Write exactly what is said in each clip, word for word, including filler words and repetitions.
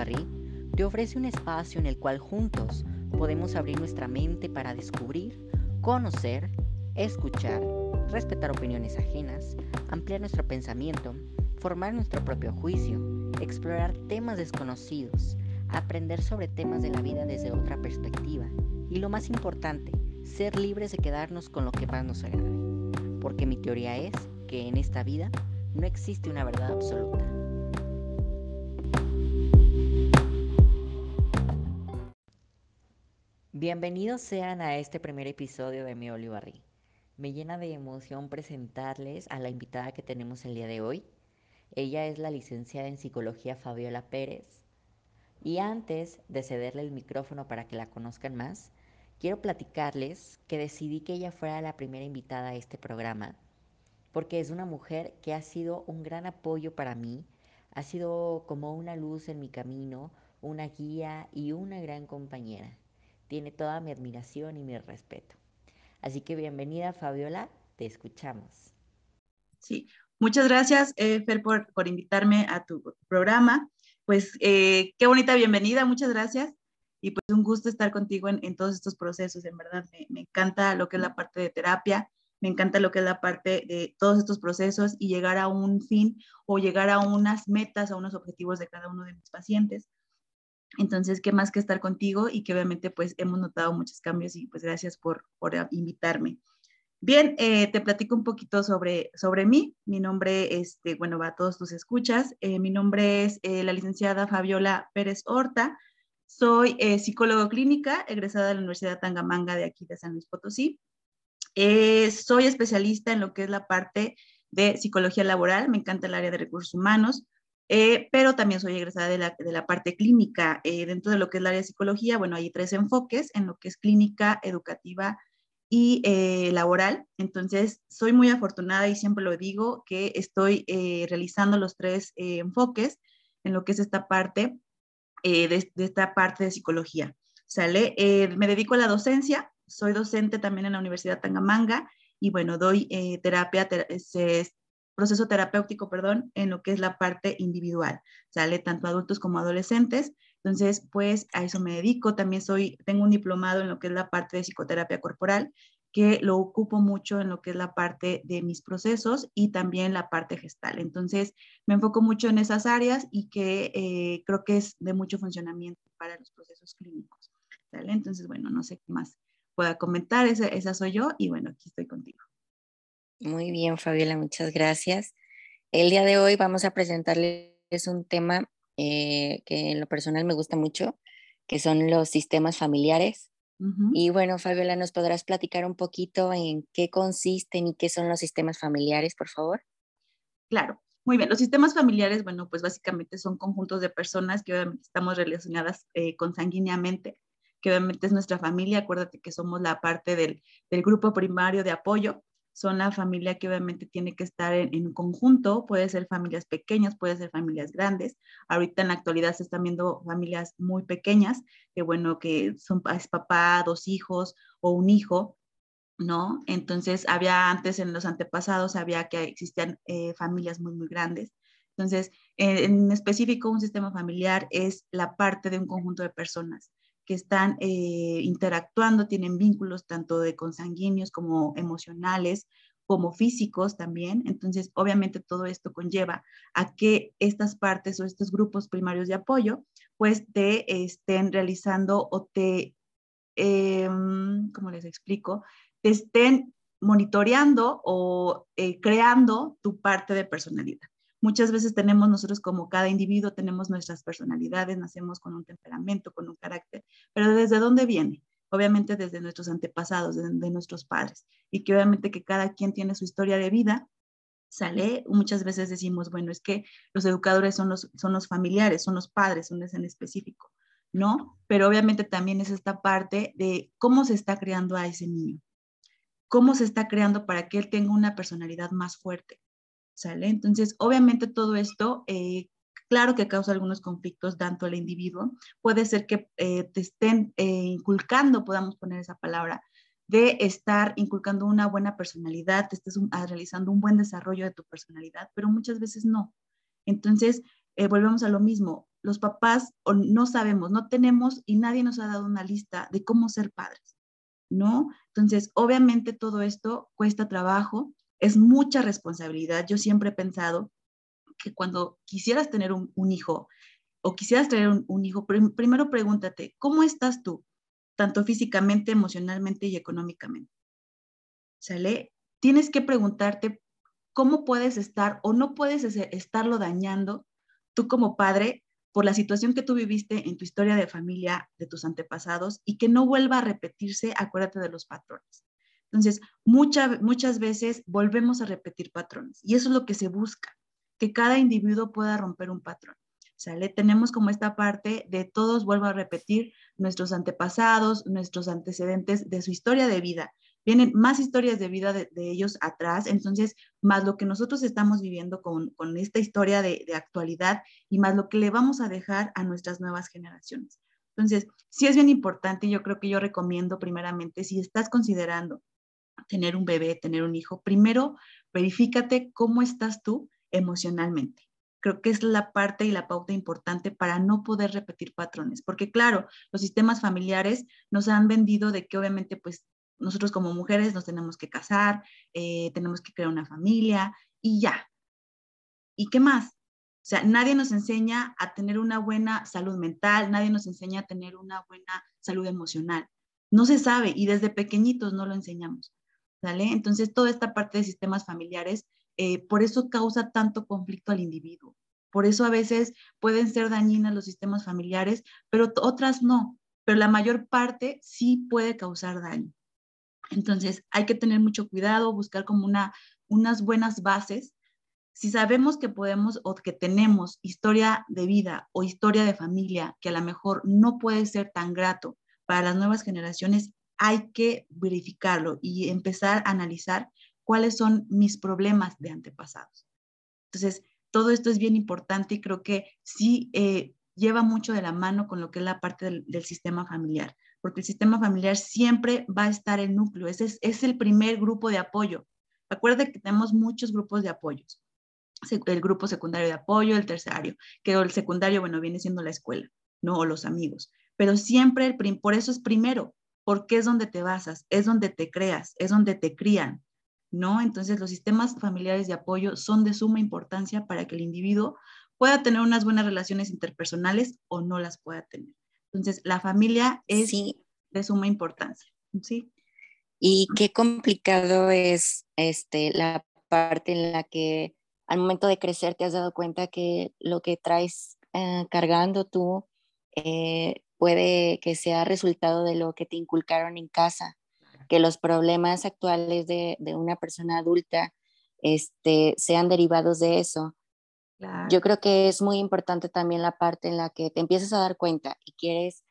Ulibarri te ofrece un espacio en el cual juntos podemos abrir nuestra mente para descubrir, conocer, escuchar, respetar opiniones ajenas, ampliar nuestro pensamiento, formar nuestro propio juicio, explorar temas desconocidos, aprender sobre temas de la vida desde otra perspectiva y, lo más importante, ser libres de quedarnos con lo que más nos agrade, porque mi teoría es que en esta vida no existe una verdad absoluta. Bienvenidos sean a este primer episodio de Mi Ulibarri. Me llena de emoción presentarles a la invitada que tenemos el día de hoy. Ella es la licenciada en Psicología Fabiola Pérez. Y antes de cederle el micrófono para que la conozcan más, quiero platicarles que decidí que ella fuera la primera invitada a este programa, porque es una mujer que ha sido un gran apoyo para mí, ha sido como una luz en mi camino, una guía y una gran compañera. Tiene toda mi admiración y mi respeto. Así que bienvenida, Fabiola, te escuchamos. Sí, muchas gracias, eh, Fer, por, por invitarme a tu programa. Pues eh, qué bonita bienvenida, muchas gracias. Y pues un gusto estar contigo en, en todos estos procesos, en verdad me, me encanta lo que es la parte de terapia, me encanta lo que es la parte de todos estos procesos y llegar a un fin o llegar a unas metas, a unos objetivos de cada uno de mis pacientes. Entonces, qué más que estar contigo y que obviamente pues hemos notado muchos cambios y pues gracias por, por invitarme. Bien, eh, te platico un poquito sobre, sobre mí. Mi nombre, este, bueno, va a todos tus escuchas. Eh, mi nombre es eh, la licenciada Fabiola Pérez Horta. Soy eh, psicóloga clínica, egresada de la Universidad Tangamanga de aquí de San Luis Potosí. Eh, soy especialista en lo que es la parte de psicología laboral, me encanta el área de recursos humanos, eh, pero también soy egresada de la, de la parte clínica. Eh, dentro de lo que es el área de psicología, bueno, hay tres enfoques en lo que es clínica, educativa y eh, laboral. Entonces, soy muy afortunada y siempre lo digo que estoy eh, realizando los tres eh, enfoques en lo que es esta parte. Eh, de, de esta parte de psicología, ¿sale? Eh, me dedico a la docencia, soy docente también en la Universidad Tangamanga y bueno, doy eh, terapia, ter- es, proceso terapéutico, perdón, en lo que es la parte individual, ¿sale? Tanto adultos como adolescentes, entonces pues a eso me dedico, también soy, tengo un diplomado en lo que es la parte de psicoterapia corporal, que lo ocupo mucho en lo que es la parte de mis procesos y también la parte gestal. Entonces, me enfoco mucho en esas áreas y que eh, creo que es de mucho funcionamiento para los procesos clínicos, ¿vale? Entonces, bueno, no sé qué más pueda comentar, esa, esa soy yo y bueno, aquí estoy contigo. Muy bien, Fabiola, muchas gracias. El día de hoy vamos a presentarles un tema eh, que en lo personal me gusta mucho, que son los sistemas familiares. Y bueno, Fabiola, ¿nos podrás platicar un poquito en qué consisten y qué son los sistemas familiares, por favor? Claro, muy bien. Los sistemas familiares, bueno, pues básicamente son conjuntos de personas que obviamente estamos relacionadas eh, consanguíneamente, que obviamente es nuestra familia. Acuérdate que somos la parte del, del grupo primario de apoyo. Son la familia que obviamente tiene que estar en, en conjunto, puede ser familias pequeñas, puede ser familias grandes. Ahorita en la actualidad se están viendo familias muy pequeñas, que bueno, que son es papá, dos hijos o un hijo, ¿no? Entonces había antes en los antepasados, había que existían eh, familias muy, muy grandes. Entonces, eh, en específico un sistema familiar es la parte de un conjunto de personas que están eh, interactuando, tienen vínculos tanto de consanguíneos como emocionales, como físicos también. Entonces, obviamente todo esto conlleva a que estas partes o estos grupos primarios de apoyo, pues te eh, estén realizando o te, eh, ¿cómo les explico? Te estén monitoreando o eh, creando tu parte de personalidad. Muchas veces tenemos nosotros como cada individuo, tenemos nuestras personalidades, nacemos con un temperamento, con un carácter, pero ¿desde dónde viene? Obviamente desde nuestros antepasados, de, de nuestros padres, y que obviamente que cada quien tiene su historia de vida, ¿sale? Muchas veces decimos, bueno, es que los educadores son los, son los familiares, son los padres, son en específico, ¿no? Pero obviamente también es esta parte de cómo se está creando a ese niño, cómo se está creando para que él tenga una personalidad más fuerte, ¿sale? Entonces, obviamente todo esto, eh, claro que causa algunos conflictos tanto al individuo, puede ser que eh, te estén eh, inculcando, podamos poner esa palabra, de estar inculcando una buena personalidad, te estés un, realizando un buen desarrollo de tu personalidad, pero muchas veces no. Entonces, eh, volvemos a lo mismo, los papás no sabemos, no tenemos y nadie nos ha dado una lista de cómo ser padres, ¿no? Entonces, obviamente todo esto cuesta trabajo, es mucha responsabilidad. Yo siempre he pensado que cuando quisieras tener un, un hijo o quisieras tener un, un hijo, prim- primero pregúntate, ¿cómo estás tú? Tanto físicamente, emocionalmente y económicamente. ¿Sale? Tienes que preguntarte cómo puedes estar o no puedes estarlo dañando tú como padre por la situación que tú viviste en tu historia de familia, de tus antepasados, y que no vuelva a repetirse. Acuérdate de los patrones. Entonces, mucha, muchas veces volvemos a repetir patrones, y eso es lo que se busca, que cada individuo pueda romper un patrón, ¿sale? Tenemos como esta parte de todos, vuelvo a repetir, nuestros antepasados, nuestros antecedentes de su historia de vida. Vienen más historias de vida de, de ellos atrás, entonces, más lo que nosotros estamos viviendo con, con esta historia de, de actualidad y más lo que le vamos a dejar a nuestras nuevas generaciones. Entonces, sí es bien importante, y yo creo que yo recomiendo primeramente, si estás considerando tener un bebé, tener un hijo, primero verifícate cómo estás tú emocionalmente. Creo que es la parte y la pauta importante para no poder repetir patrones, porque claro, los sistemas familiares nos han vendido de que obviamente pues nosotros como mujeres nos tenemos que casar, eh, tenemos que crear una familia y ya. ¿Y qué más? O sea, nadie nos enseña a tener una buena salud mental, nadie nos enseña a tener una buena salud emocional. No se sabe y desde pequeñitos no lo enseñamos, ¿sale? Entonces, toda esta parte de sistemas familiares, eh, por eso causa tanto conflicto al individuo. Por eso a veces pueden ser dañinas los sistemas familiares, pero otras no. Pero la mayor parte sí puede causar daño. Entonces, hay que tener mucho cuidado, buscar como una, unas buenas bases. Si sabemos que podemos o que tenemos historia de vida o historia de familia que a lo mejor no puede ser tan grato para las nuevas generaciones, hay que verificarlo y empezar a analizar cuáles son mis problemas de antepasados. Entonces, todo esto es bien importante y creo que sí eh, lleva mucho de la mano con lo que es la parte del, del sistema familiar. Porque el sistema familiar siempre va a estar el núcleo, ese es, es el primer grupo de apoyo. Recuerda que tenemos muchos grupos de apoyos, el grupo secundario de apoyo, el terciario, que el secundario, bueno, viene siendo la escuela, ¿no? O los amigos, pero siempre, el prim, por eso es primero, porque es donde te basas, es donde te creas, es donde te crían, ¿no? Entonces los sistemas familiares de apoyo son de suma importancia para que el individuo pueda tener unas buenas relaciones interpersonales o no las pueda tener. Entonces, la familia es sí. de suma importancia, ¿sí? Y qué complicado es este, la parte en la que al momento de crecer te has dado cuenta que lo que traes eh, cargando tú eh, puede que sea resultado de lo que te inculcaron en casa, que los problemas actuales de, de una persona adulta este, sean derivados de eso. Claro. Yo creo que es muy importante también la parte en la que te empiezas a dar cuenta y quieres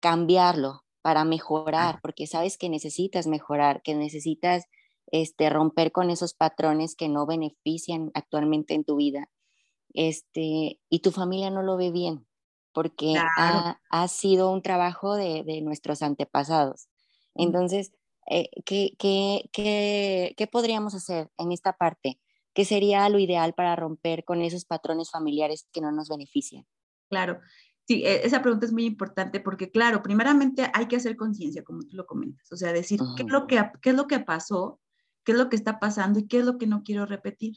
cambiarlo para mejorar, porque sabes que necesitas mejorar, que necesitas este, romper con esos patrones que no benefician actualmente en tu vida. Este, y tu familia no lo ve bien, porque claro. ha, ha sido un trabajo de, de nuestros antepasados. Entonces, eh, ¿qué, qué, qué, ¿qué podríamos hacer en esta parte? ¿Qué sería lo ideal para romper con esos patrones familiares que no nos benefician? Claro, sí, esa pregunta es muy importante porque, claro, primeramente hay que hacer conciencia, como tú lo comentas, o sea, decir uh-huh. qué es lo que, qué es lo que pasó, qué es lo que está pasando y qué es lo que no quiero repetir.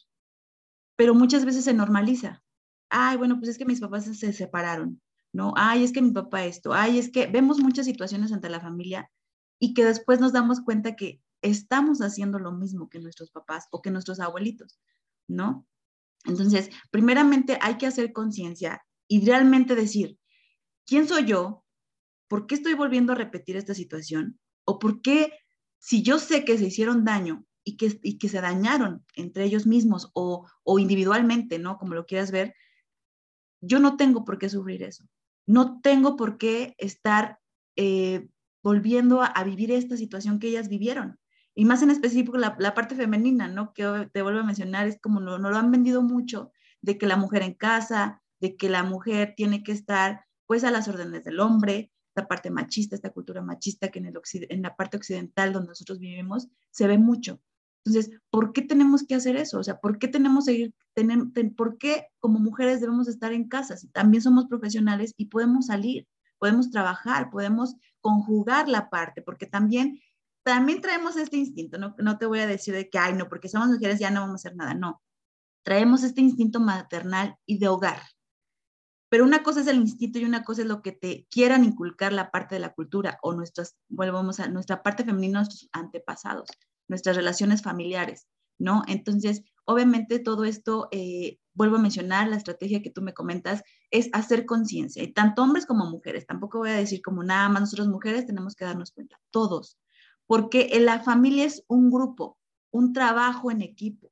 Pero muchas veces se normaliza. Ay, bueno, pues es que mis papás se separaron, ¿no? Ay, es que mi papá esto, ay, es que vemos muchas situaciones ante la familia y que después nos damos cuenta que estamos haciendo lo mismo que nuestros papás o que nuestros abuelitos, ¿no? Entonces, primeramente hay que hacer conciencia y realmente decir, ¿quién soy yo? ¿Por qué estoy volviendo a repetir esta situación? ¿O por qué, si yo sé que se hicieron daño y que, y que se dañaron entre ellos mismos o, o individualmente, ¿no? Como lo quieras ver, yo no tengo por qué sufrir eso. No tengo por qué estar eh, volviendo a, a vivir esta situación que ellas vivieron. Y más en específico la, la parte femenina, ¿no? Que te vuelvo a mencionar, es como no, no lo han vendido mucho, de que la mujer en casa, de que la mujer tiene que estar, pues, a las órdenes del hombre, esta parte machista, esta cultura machista que en, el occid- en la parte occidental donde nosotros vivimos, se ve mucho. Entonces, ¿por qué tenemos que hacer eso? O sea, ¿por qué tenemos que seguir, tenem, ten, por qué como mujeres debemos estar en casa? Si también somos profesionales y podemos salir, podemos trabajar, podemos conjugar la parte, porque también, también traemos este instinto, no, no te voy a decir de que, ay, no, porque somos mujeres ya no vamos a hacer nada, no. Traemos este instinto maternal y de hogar. Pero una cosa es el instinto y una cosa es lo que te quieran inculcar la parte de la cultura o nuestras, volvemos a nuestra parte femenina, nuestros antepasados, nuestras relaciones familiares, ¿no? Entonces, obviamente todo esto, eh, vuelvo a mencionar, la estrategia que tú me comentas es hacer conciencia, y tanto hombres como mujeres, tampoco voy a decir como nada más nosotros mujeres tenemos que darnos cuenta, todos, porque la familia es un grupo, un trabajo en equipo,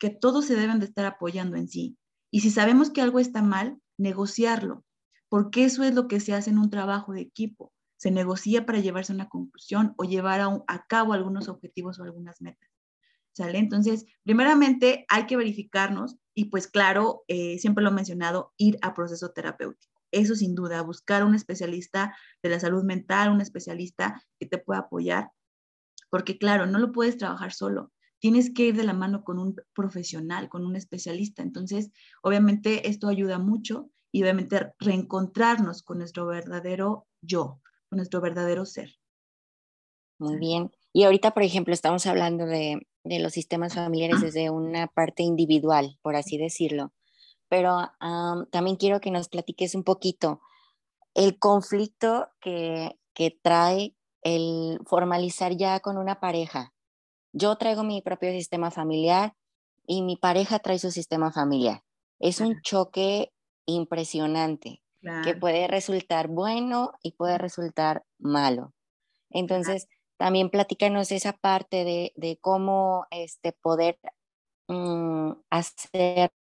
que todos se deben de estar apoyando en sí. Y si sabemos que algo está mal, negociarlo, porque eso es lo que se hace en un trabajo de equipo. Se negocia para llevarse a una conclusión o llevar a, un, a cabo algunos objetivos o algunas metas, ¿sale? Entonces, primeramente hay que verificarnos y pues claro, eh, siempre lo he mencionado, ir a proceso terapéutico. Eso sin duda, buscar un especialista de la salud mental, un especialista que te pueda apoyar, porque claro, no lo puedes trabajar solo. Tienes que ir de la mano con un profesional, con un especialista. Entonces, obviamente esto ayuda mucho y obviamente reencontrarnos con nuestro verdadero yo, con nuestro verdadero ser. Muy bien. Y ahorita, por ejemplo, estamos hablando de, de los sistemas familiares desde una parte individual, por así decirlo. Pero um, también quiero que nos platiques un poquito el conflicto que, que trae el formalizar ya con una pareja. Yo traigo mi propio sistema familiar y mi pareja trae su sistema familiar. Es un choque impresionante, claro, que puede resultar bueno y puede resultar malo. Entonces, claro, también platícanos esa parte de, de cómo este, poder um, hacer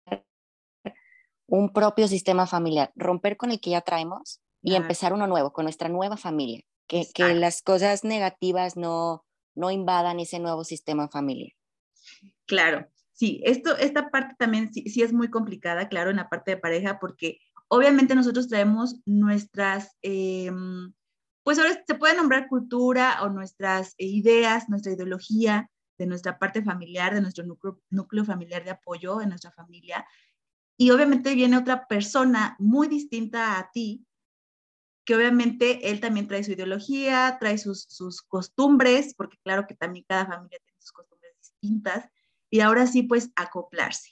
un propio sistema familiar, romper con el que ya traemos y claro, empezar uno nuevo, con nuestra nueva familia. Que, que las cosas negativas no... no invadan ese nuevo sistema familiar. Claro, sí, esto, esta parte también sí, sí es muy complicada, claro, en la parte de pareja, porque obviamente nosotros traemos nuestras, eh, pues ahora se puede nombrar cultura o nuestras ideas, nuestra ideología de nuestra parte familiar, de nuestro núcleo, núcleo familiar de apoyo, de nuestra familia, y obviamente viene otra persona muy distinta a ti, que obviamente él también trae su ideología, trae sus, sus costumbres, porque claro que también cada familia tiene sus costumbres distintas, y ahora sí pues acoplarse,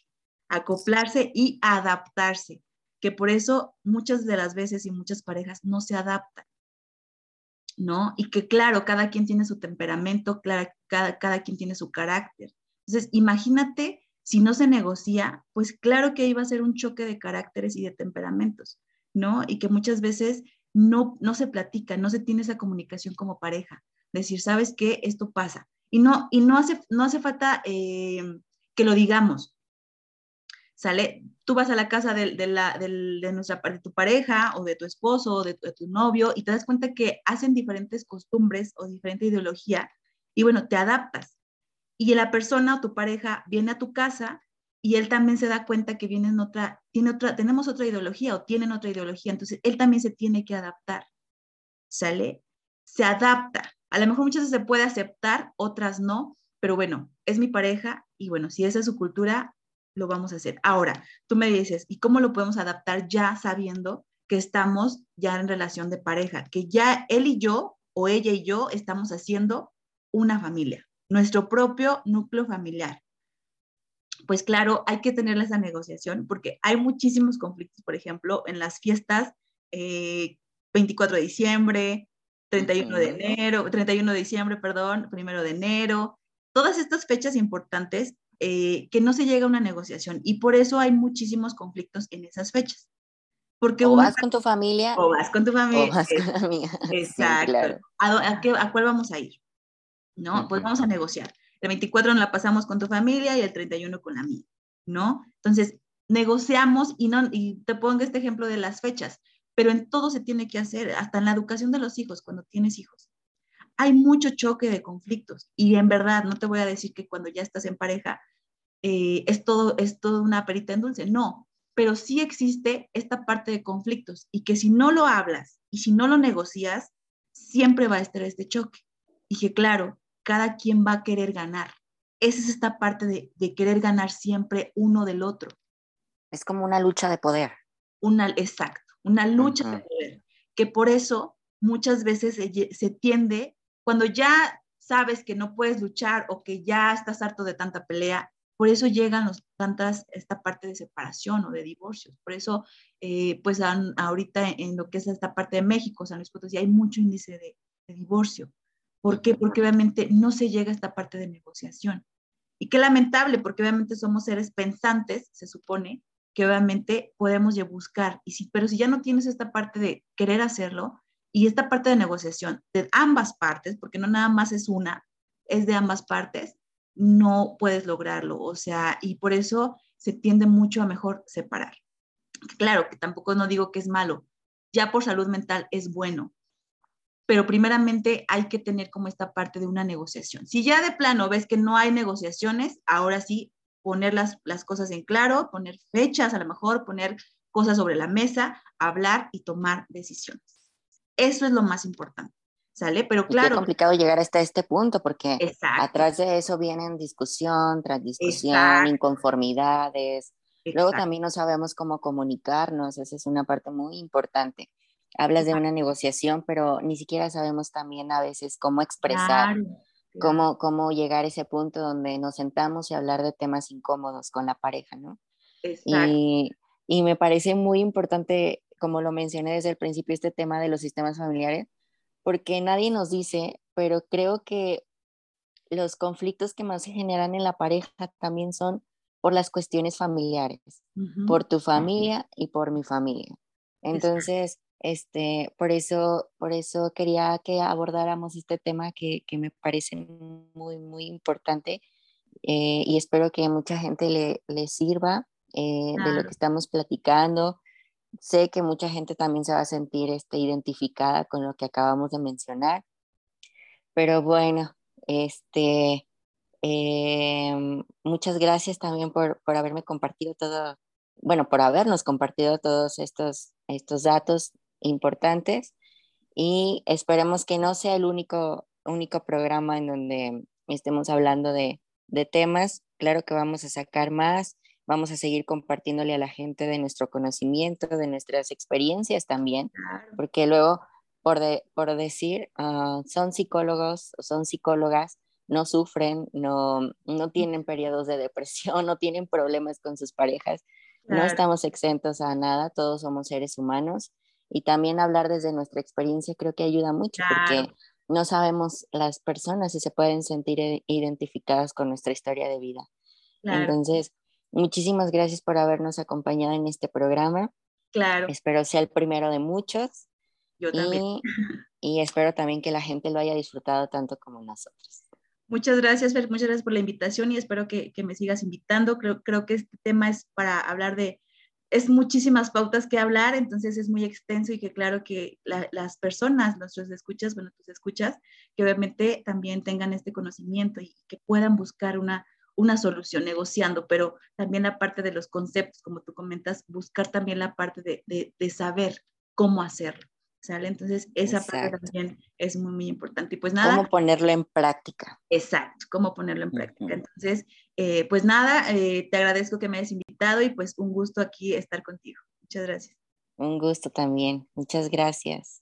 acoplarse y adaptarse, que por eso muchas de las veces y muchas parejas no se adaptan, ¿no? Y que claro, cada quien tiene su temperamento, cada, cada, cada quien tiene su carácter. Entonces imagínate, si no se negocia, pues claro que ahí va a ser un choque de caracteres y de temperamentos, ¿no? Y que muchas veces... No, no se platica, no se tiene esa comunicación como pareja, decir, ¿sabes qué? Esto pasa, y no, y no, hace, no hace falta eh, que lo digamos, sale, tú vas a la casa de, de, la, de, de, nuestra, de tu pareja, o de tu esposo, o de tu, de tu novio, y te das cuenta que hacen diferentes costumbres, o diferente ideología, y bueno, te adaptas, y la persona o tu pareja viene a tu casa, y él también se da cuenta que viene en otra, tiene otra, tenemos otra ideología o tienen otra ideología, entonces él también se tiene que adaptar, ¿sale? Se adapta, a lo mejor muchas veces se puede aceptar, otras no, pero bueno, es mi pareja y bueno, si esa es su cultura, lo vamos a hacer. Ahora, tú me dices, ¿y cómo lo podemos adaptar ya sabiendo que estamos ya en relación de pareja? Que ya él y yo o ella y yo estamos haciendo una familia, nuestro propio núcleo familiar. Pues claro, hay que tener esa negociación porque hay muchísimos conflictos, por ejemplo, en las fiestas, eh, veinticuatro de diciembre, treinta y uno de enero, treinta y uno de diciembre, perdón, primero de enero, todas estas fechas importantes eh, que no se llega a una negociación y por eso hay muchísimos conflictos en esas fechas. Porque o vas con tu familia. O vas con tu familia. O vas con la mía. Exacto. Sí, claro. ¿A, a, qué, ¿A cuál vamos a ir? ¿No? Uh-huh. Pues vamos a negociar. El veinticuatro nos la pasamos con tu familia y el treinta y uno con la mía, ¿no? Entonces, negociamos y, no, y te pongo este ejemplo de las fechas, pero en todo se tiene que hacer, hasta en la educación de los hijos, cuando tienes hijos. Hay mucho choque de conflictos y en verdad, no te voy a decir que cuando ya estás en pareja eh, es todo, es todo una perita en dulce, no, pero sí existe esta parte de conflictos y que si no lo hablas y si no lo negocias, siempre va a estar este choque. Dije, claro, cada quien va a querer ganar, Esa es esta parte de, de querer ganar siempre uno del otro. Es como una lucha de poder. Una, exacto, una lucha uh-huh. de poder. Que por eso muchas veces se, se tiende, cuando ya sabes que no puedes luchar o que ya estás harto de tanta pelea, por eso llegan los, tantas, esta parte de separación o de divorcios. Por eso, eh, pues a, ahorita en, en lo que es esta parte de México, San Luis Potosí, hay mucho índice de, de divorcio. ¿Por qué? Porque obviamente no se llega a esta parte de negociación. Y qué lamentable, porque obviamente somos seres pensantes, se supone, que obviamente podemos ya buscar. Y si, pero si ya no tienes esta parte de querer hacerlo y esta parte de negociación de ambas partes, porque no nada más es una, es de ambas partes, no puedes lograrlo. O sea, y por eso se tiende mucho a mejor separar. Claro, que tampoco no digo que es malo. Ya por salud mental es bueno. Pero primeramente hay que tener como esta parte de una negociación. Si ya de plano ves que no hay negociaciones, ahora sí poner las, las cosas en claro, poner fechas a lo mejor, poner cosas sobre la mesa, hablar y tomar decisiones. Eso es lo más importante, ¿sale? Pero claro. Y qué complicado llegar hasta este punto porque exacto. atrás de eso vienen discusión tras discusión, exacto. inconformidades. Exacto. Luego también no sabemos cómo comunicarnos, esa es una parte muy importante. Hablas de una negociación, pero ni siquiera sabemos también a veces cómo expresar, claro, claro. Cómo, cómo llegar a ese punto donde nos sentamos y hablar de temas incómodos con la pareja, ¿no? Exacto. Y, y me parece muy importante, como lo mencioné desde el principio, este tema de los sistemas familiares, porque nadie nos dice, pero creo que los conflictos que más se generan en la pareja también son por las cuestiones familiares, uh-huh. por tu familia uh-huh. y por mi familia. Entonces... Exacto. Este, por eso, por eso quería que abordáramos este tema que, que me parece muy, muy importante eh, y espero que a mucha gente le, le sirva eh, claro. de lo que estamos platicando. Sé que mucha gente también se va a sentir este, identificada con lo que acabamos de mencionar, pero bueno, este, eh, muchas gracias también por, por haberme compartido todo, bueno, por habernos compartido todos estos, estos datos importantes y esperemos que no sea el único, único programa en donde estemos hablando de, de temas. Claro que vamos a sacar más, vamos a seguir compartiéndole a la gente de nuestro conocimiento, de nuestras experiencias también, porque luego, por, de, por decir, uh, son psicólogos, son psicólogas, no sufren, no, no tienen periodos de depresión, no tienen problemas con sus parejas, no estamos exentos a nada, todos somos seres humanos. Y también hablar desde nuestra experiencia creo que ayuda mucho claro. porque no sabemos las personas si se pueden sentir identificadas con nuestra historia de vida. Claro. Entonces, muchísimas gracias por habernos acompañado en este programa. Claro. Espero sea el primero de muchos. Yo también. Y, y espero también que la gente lo haya disfrutado tanto como nosotros. Muchas gracias, Fer, muchas gracias por la invitación y espero que, que me sigas invitando. Creo, creo que este tema es para hablar de... Es muchísimas pautas que hablar, entonces es muy extenso y que claro que la, las personas, nuestros escuchas, bueno, tus escuchas, que obviamente también tengan este conocimiento y que puedan buscar una, una solución negociando, pero también la parte de los conceptos, como tú comentas, buscar también la parte de, de, de saber cómo hacerlo, ¿sale? Entonces esa exacto. parte también es muy, muy importante. Y pues nada. Cómo ponerlo en práctica. Exacto, cómo ponerlo en práctica. Uh-huh. Entonces, eh, pues nada, eh, te agradezco que me hayas invitado y pues un gusto aquí estar contigo. Muchas gracias. Un gusto también. Muchas gracias.